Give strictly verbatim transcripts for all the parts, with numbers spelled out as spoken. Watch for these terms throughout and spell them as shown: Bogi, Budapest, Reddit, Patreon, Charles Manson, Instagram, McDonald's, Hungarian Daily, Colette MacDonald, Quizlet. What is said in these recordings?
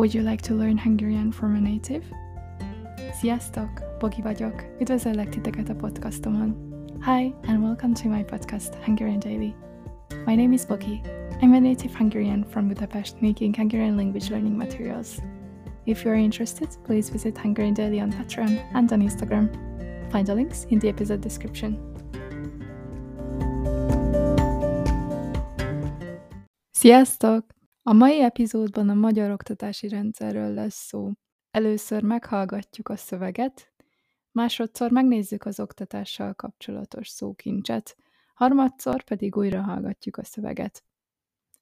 Would you like to learn Hungarian from a native? Sziasztok! Bogi vagyok. Üdvözöllek titeket a podcastomon. Hi, and welcome to my podcast, Hungarian Daily. My name is Bogi. I'm a native Hungarian from Budapest making Hungarian language learning materials. If you are interested, please visit Hungarian Daily on Patreon and on Instagram. Find the links in the episode description. Sziasztok! A mai epizódban a magyar oktatási rendszerről lesz szó. Először meghallgatjuk a szöveget, másodszor megnézzük az oktatással kapcsolatos szókincset, harmadszor pedig újra hallgatjuk a szöveget.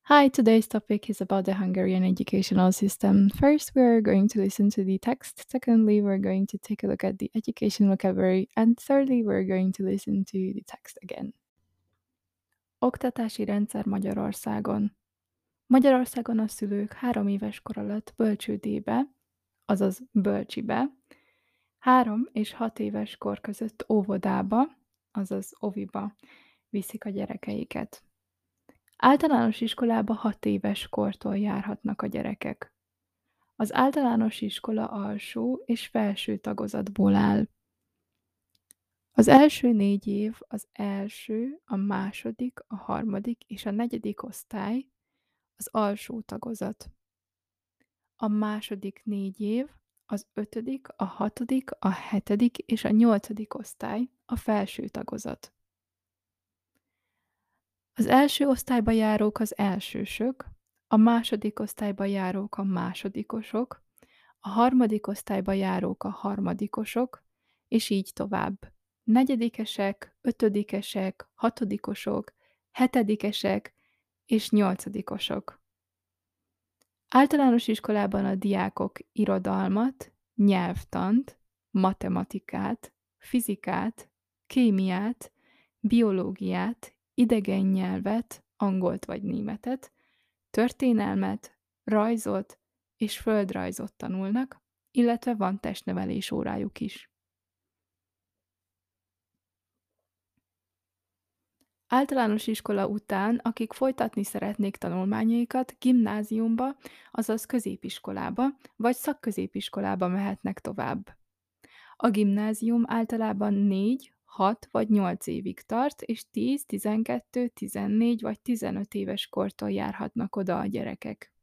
Hi, today's topic is about the Hungarian educational system. First, we are going to listen to the text. Secondly, we're going to take a look at the education vocabulary. And thirdly, we're going to listen to the text again. Oktatási rendszer Magyarországon. Magyarországon a szülők három éves kor alatt bölcsődébe, azaz bölcsibe, három és hat éves kor között óvodába, azaz oviba viszik a gyerekeiket. Általános iskolába hat éves kortól járhatnak a gyerekek. Az általános iskola alsó és felső tagozatból áll. Az első négy év az első, a második, a harmadik és a negyedik osztály, az alsó tagozat. A második négy év az ötödik, a hatodik, a hetedik és a nyolcadik osztály, a felső tagozat. Az első osztályba járók az elsősök, a második osztályba járók a másodikosok, a harmadik osztályba járók a harmadikosok, és így tovább. Negyedikesek, ötödikesek, hatodikosok, hetedikesek és nyolcadikosok. Általános iskolában a diákok irodalmat, nyelvtant, matematikát, fizikát, kémiát, biológiát, idegen nyelvet, angolt vagy németet, történelmet, rajzot és földrajzot tanulnak, illetve van testnevelés órájuk is. Általános iskola után, akik folytatni szeretnék tanulmányaikat, gimnáziumba, azaz középiskolába vagy szakközépiskolába mehetnek tovább. A gimnázium általában négy, hat vagy nyolc évig tart, és tíz, tizenkettő, tizennégy vagy tizenöt éves kortól járhatnak oda a gyerekek.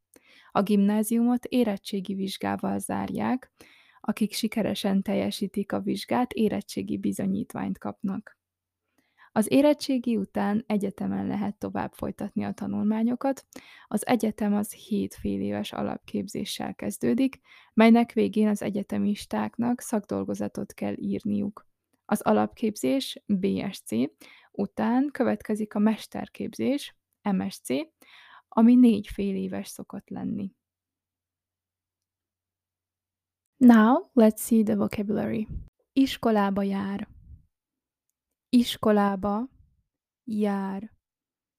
A gimnáziumot érettségi vizsgával zárják, akik sikeresen teljesítik a vizsgát, érettségi bizonyítványt kapnak. Az érettségi után egyetemen lehet tovább folytatni a tanulmányokat. Az egyetem az hét féléves alapképzéssel kezdődik, melynek végén az egyetemistáknak szakdolgozatot kell írniuk. Az alapképzés bé es cé után következik a mesterképzés em es cé, ami négy fél éves szokott lenni. Now, let's see the vocabulary. Iskolába jár. Iskolába jár.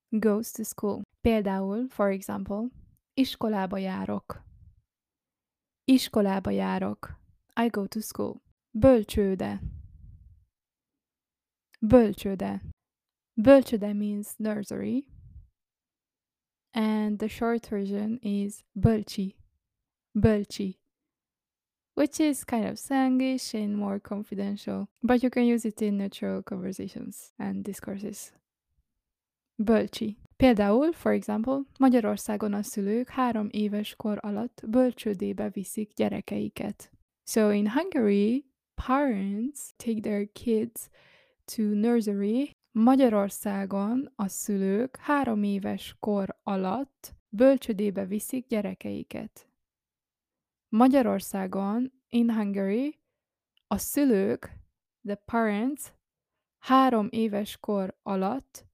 Goes to school. Például, for example, iskolába járok. Iskolába járok. I go to school. Bölcsőde. Bölcsőde. Bölcsőde means nursery, and the short version is bölcsi. Bölcsi, which is kind of slangish and more confidential, but you can use it in natural conversations and discourses. Bölcsi. Például, for example, Magyarországon a szülők három éves kor alatt bölcsődébe viszik gyerekeiket. So in Hungary, parents take their kids to nursery. Magyarországon a szülők három éves kor alatt bölcsődébe viszik gyerekeiket. Magyarországon, in Hungary, a szülők, the parents, három éves kor alatt,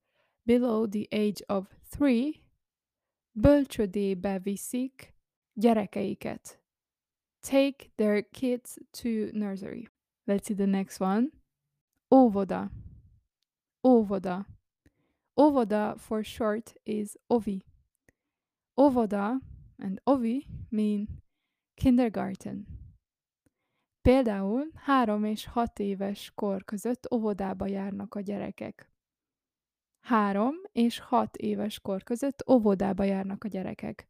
below the age of three, bölcsődébe viszik gyerekeiket. Take their kids to nursery. Let's see the next one. Óvoda. Óvoda. Óvoda for short is ovi. Óvoda and ovi mean kindergarten. Például három és hat éves kor között óvodába járnak a gyerekek. három és hat éves kor között óvodába járnak a gyerekek.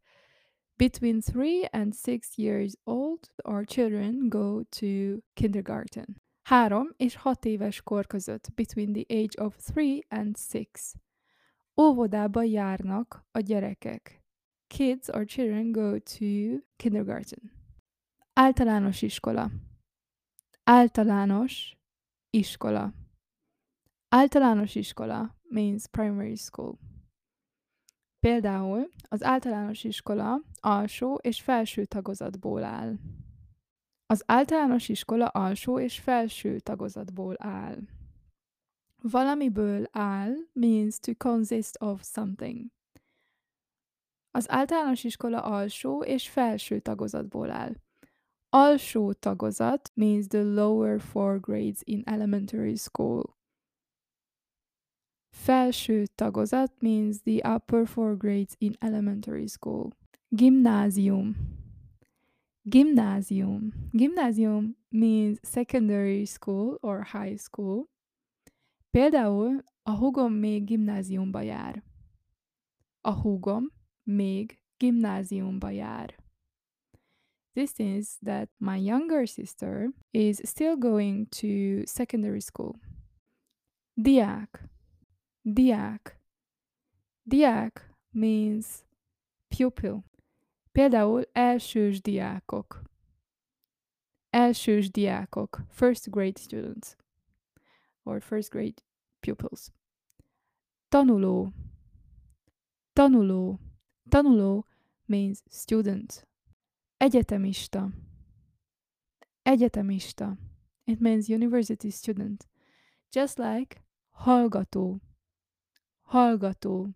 Between three and six years old, our children go to kindergarten. Három és hat éves kor között, between the age of three and six. Óvodába járnak a gyerekek. Kids or children go to kindergarten. Általános iskola. Általános iskola. Általános iskola means primary school. Például az általános iskola alsó és felső tagozatból áll. Az általános iskola alsó és felső tagozatból áll. Valamiből áll means to consist of something. Az általános iskola alsó és felső tagozatból áll. Alsó tagozat means the lower four grades in elementary school. Felső tagozat means the upper four grades in elementary school. Gimnázium. Gimnázium. Gimnázium means secondary school or high school. Például a húgom még gimnáziumba jár. A húgom még gimnáziumba jár. This means that my younger sister is still going to secondary school. Diák. Diák. Diák means pupil. Például elsős diákok. Elsős diákok. First grade students. Or first grade pupils. Tanuló. Tanuló. Tanuló means student. Egyetemista. Egyetemista. It means university student. Just like hallgató. Hallgató.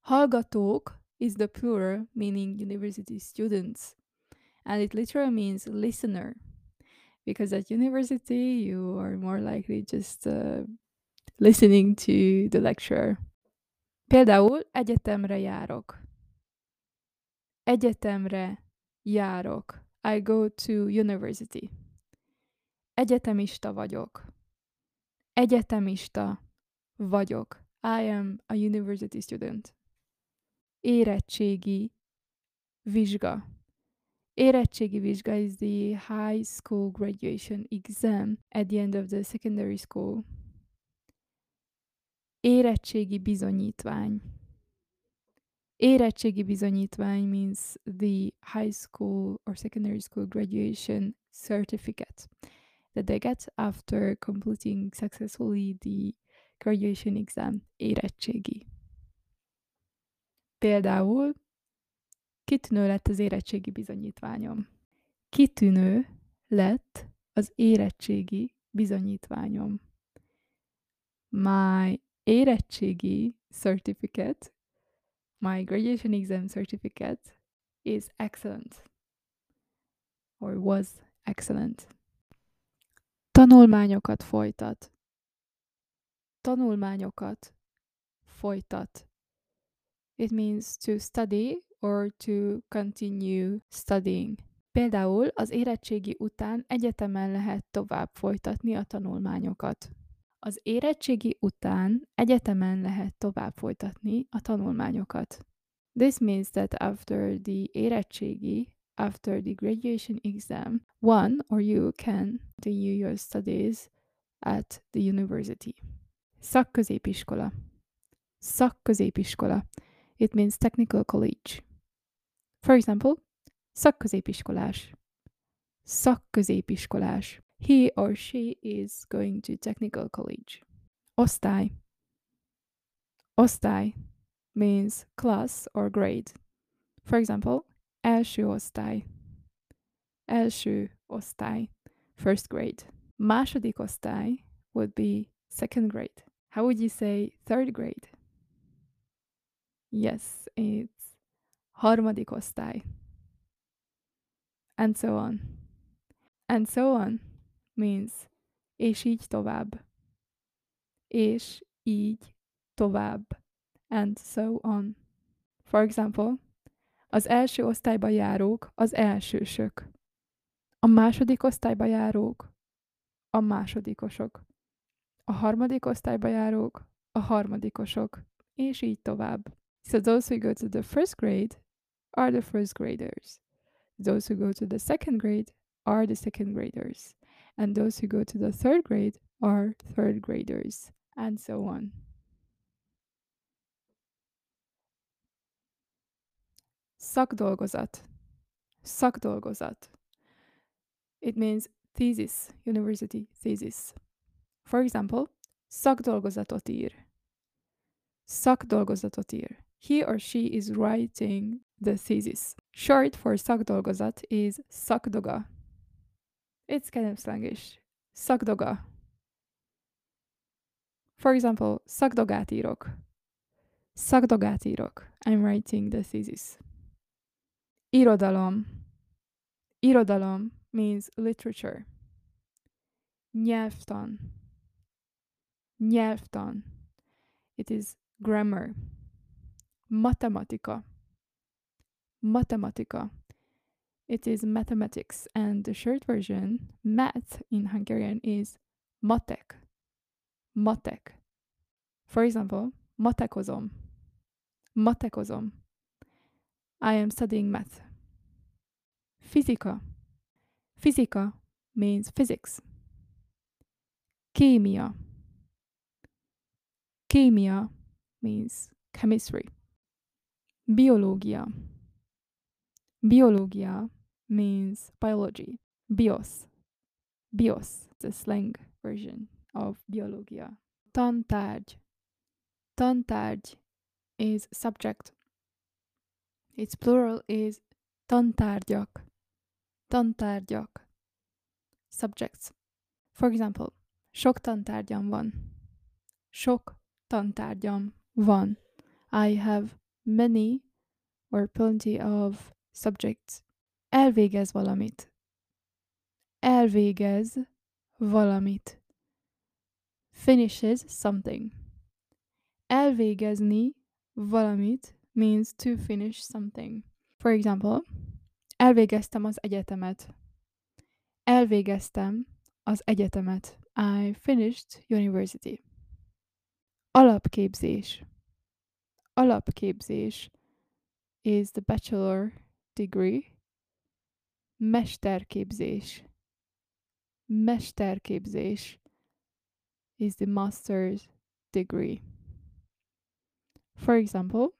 Hallgatók is the plural, meaning university students. And it literally means listener. Because at university, you are more likely just uh, listening to the lecturer. Például egyetemre járok. Egyetemre járok. I go to university. Egyetemista vagyok. Egyetemista vagyok. I am a university student. Érettségi vizsga. Érettségi vizsga is the high school graduation exam at the end of the secondary school. Érettségi bizonyítvány. Érettségi bizonyítvány means the high school or secondary school graduation certificate that they get after completing successfully the graduation exam. Érettségi. Például, kitűnő lett az érettségi bizonyítványom. Kitűnő lett az érettségi bizonyítványom. My érettségi certificate, my graduation exam certificate is excellent. Or was excellent. Tanulmányokat folytat. Tanulmányokat folytat. It means to study or to continue studying. Például az érettségi után egyetemen lehet tovább folytatni a tanulmányokat. Az érettségi után egyetemen lehet tovább folytatni a tanulmányokat. This means that after the érettségi, after the graduation exam, one or you can continue your studies at the university. Szakközépiskola. Szakközépiskola. It means technical college. For example, szakközépiskolás. Szakközépiskolás. He or she is going to technical college. Osztály. Osztály means class or grade. For example, első osztály. Első osztály. First grade. Második osztály would be second grade. How would you say third grade? Yes, it's harmadik osztály. And so on. And so on means és így tovább. És így tovább. And so on. For example, az első osztályba járók az elsősök. A második osztályba járók a másodikosok. A harmadik osztályba járók a harmadikosok. És így tovább. So those who go to the first grade are the first graders. Those who go to the second grade are the second graders. And those who go to the third grade are third graders, and so on. Szakdolgozat. Szakdolgozat. It means thesis, university thesis. For example, szakdolgozatot ír. Szakdolgozatot ír. He or she is writing the thesis. Short for szakdolgozat is szakdoga. It's kind of slangish. Szakdoga. For example, szakdogát írok. Szakdogát írok. I'm writing the thesis. Irodalom. Irodalom means literature. Nyelvtan. Nyelvtan. It is grammar. Matematika. Matematika. It is mathematics, and the short version, math in Hungarian, is matek. Matek. For example, matekozom. Matekozom. I am studying math. Fizika. Fizika means physics. Kémia. Kémia means chemistry. Biológia. Biológia means biology. Bios. Bios. It's a slang version of biológia. Tantárgy. Tantárgy is subject. Its plural is tantárgyak. Tantárgyak. Subjects. For example, sok tantárgyam van. Sok tantárgyam van. I have many or plenty of subjects. Elvégez valamit. Elvégez valamit. Finishes something. Elvégezni valamit means to finish something. For example, elvégeztem az egyetemet. Elvégeztem az egyetemet. I finished university. Alapképzés. Alapképzés is the bachelor degree. Mesterképzés. Mesterképzés is the master's degree. For example,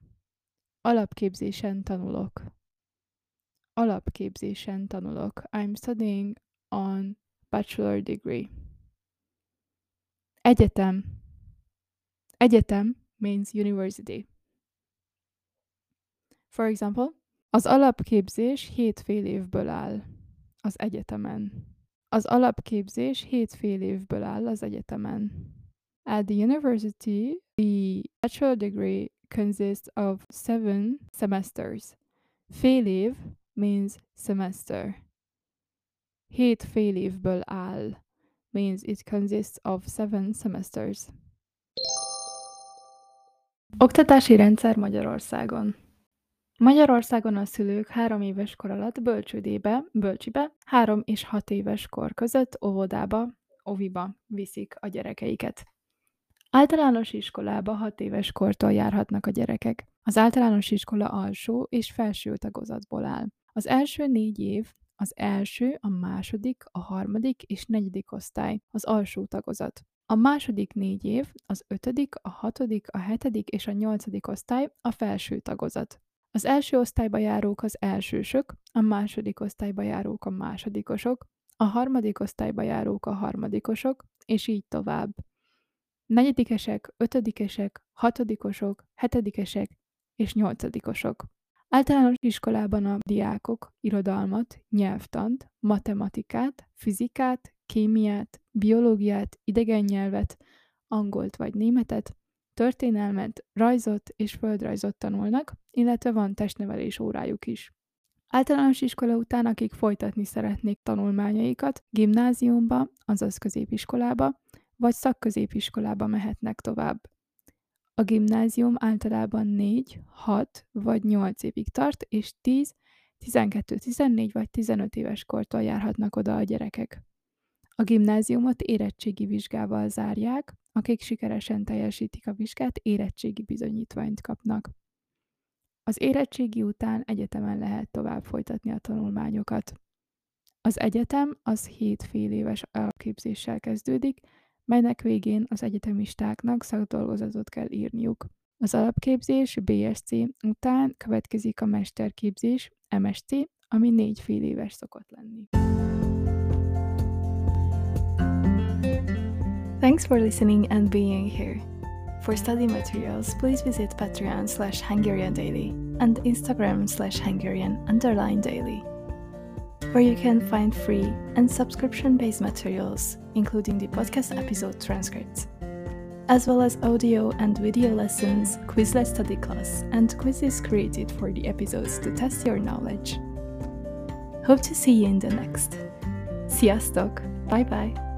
alapképzésen tanulok. Alapképzésen tanulok. I'm studying on bachelor degree. Egyetem. Egyetem means university. For example, az alapképzés hét fél évből áll az egyetemen. Az alapképzés hét fél évből áll az egyetemen. At the university, the bachelor degree consists of seven semesters. Fél év means semester. Hét fél évből áll means it consists of seven semesters. Oktatási rendszer Magyarországon. Magyarországon a szülők három éves kor alatt bölcsődébe, bölcsibe, három és hat éves kor között óvodába, oviba viszik a gyerekeiket. Általános iskolába hat éves kortól járhatnak a gyerekek. Az általános iskola alsó és felső tagozatból áll. Az első négy év az első, a második, a harmadik és negyedik osztály, az alsó tagozat. A második négy év az ötödik, a hatodik, a hetedik és a nyolcadik osztály, a felső tagozat. Az első osztályba járók az elsősök, a második osztályba járók a másodikosok, a harmadik osztályba járók a harmadikosok, és így tovább. Negyedikesek, ötödikesek, hatodikosok, hetedikesek és nyolcadikosok. Általános iskolában a diákok irodalmat, nyelvtant, matematikát, fizikát, kémiát, biológiát, idegen nyelvet, angolt vagy németet, történelmet, rajzot és földrajzot tanulnak, illetve van testnevelés órájuk is. Általános iskola után, akik folytatni szeretnék tanulmányaikat, gimnáziumba, azaz középiskolába, vagy szakközépiskolába mehetnek tovább. A gimnázium általában négy, hat vagy nyolc évig tart, és tíz, tizenkettő, tizennégy vagy tizenöt éves kortól járhatnak oda a gyerekek. A gimnáziumot érettségi vizsgával zárják, akik sikeresen teljesítik a vizsgát, érettségi bizonyítványt kapnak. Az érettségi után egyetemen lehet tovább folytatni a tanulmányokat. Az egyetem az hét féléves alapképzéssel kezdődik, melynek végén az egyetemistáknak szakdolgozatot kell írniuk. Az alapképzés bé es cé után következik a mesterképzés em es cé, ami négy féléves szokott lenni. Thanks for listening and being here. For study materials, please visit Patreon slash Hungarian Daily and Instagram slash Hungarian underline Daily, where you can find free and subscription-based materials, including the podcast episode transcripts, as well as audio and video lessons, Quizlet study class, and quizzes created for the episodes to test your knowledge. Hope to see you in the next. Sziasztok! Bye-bye!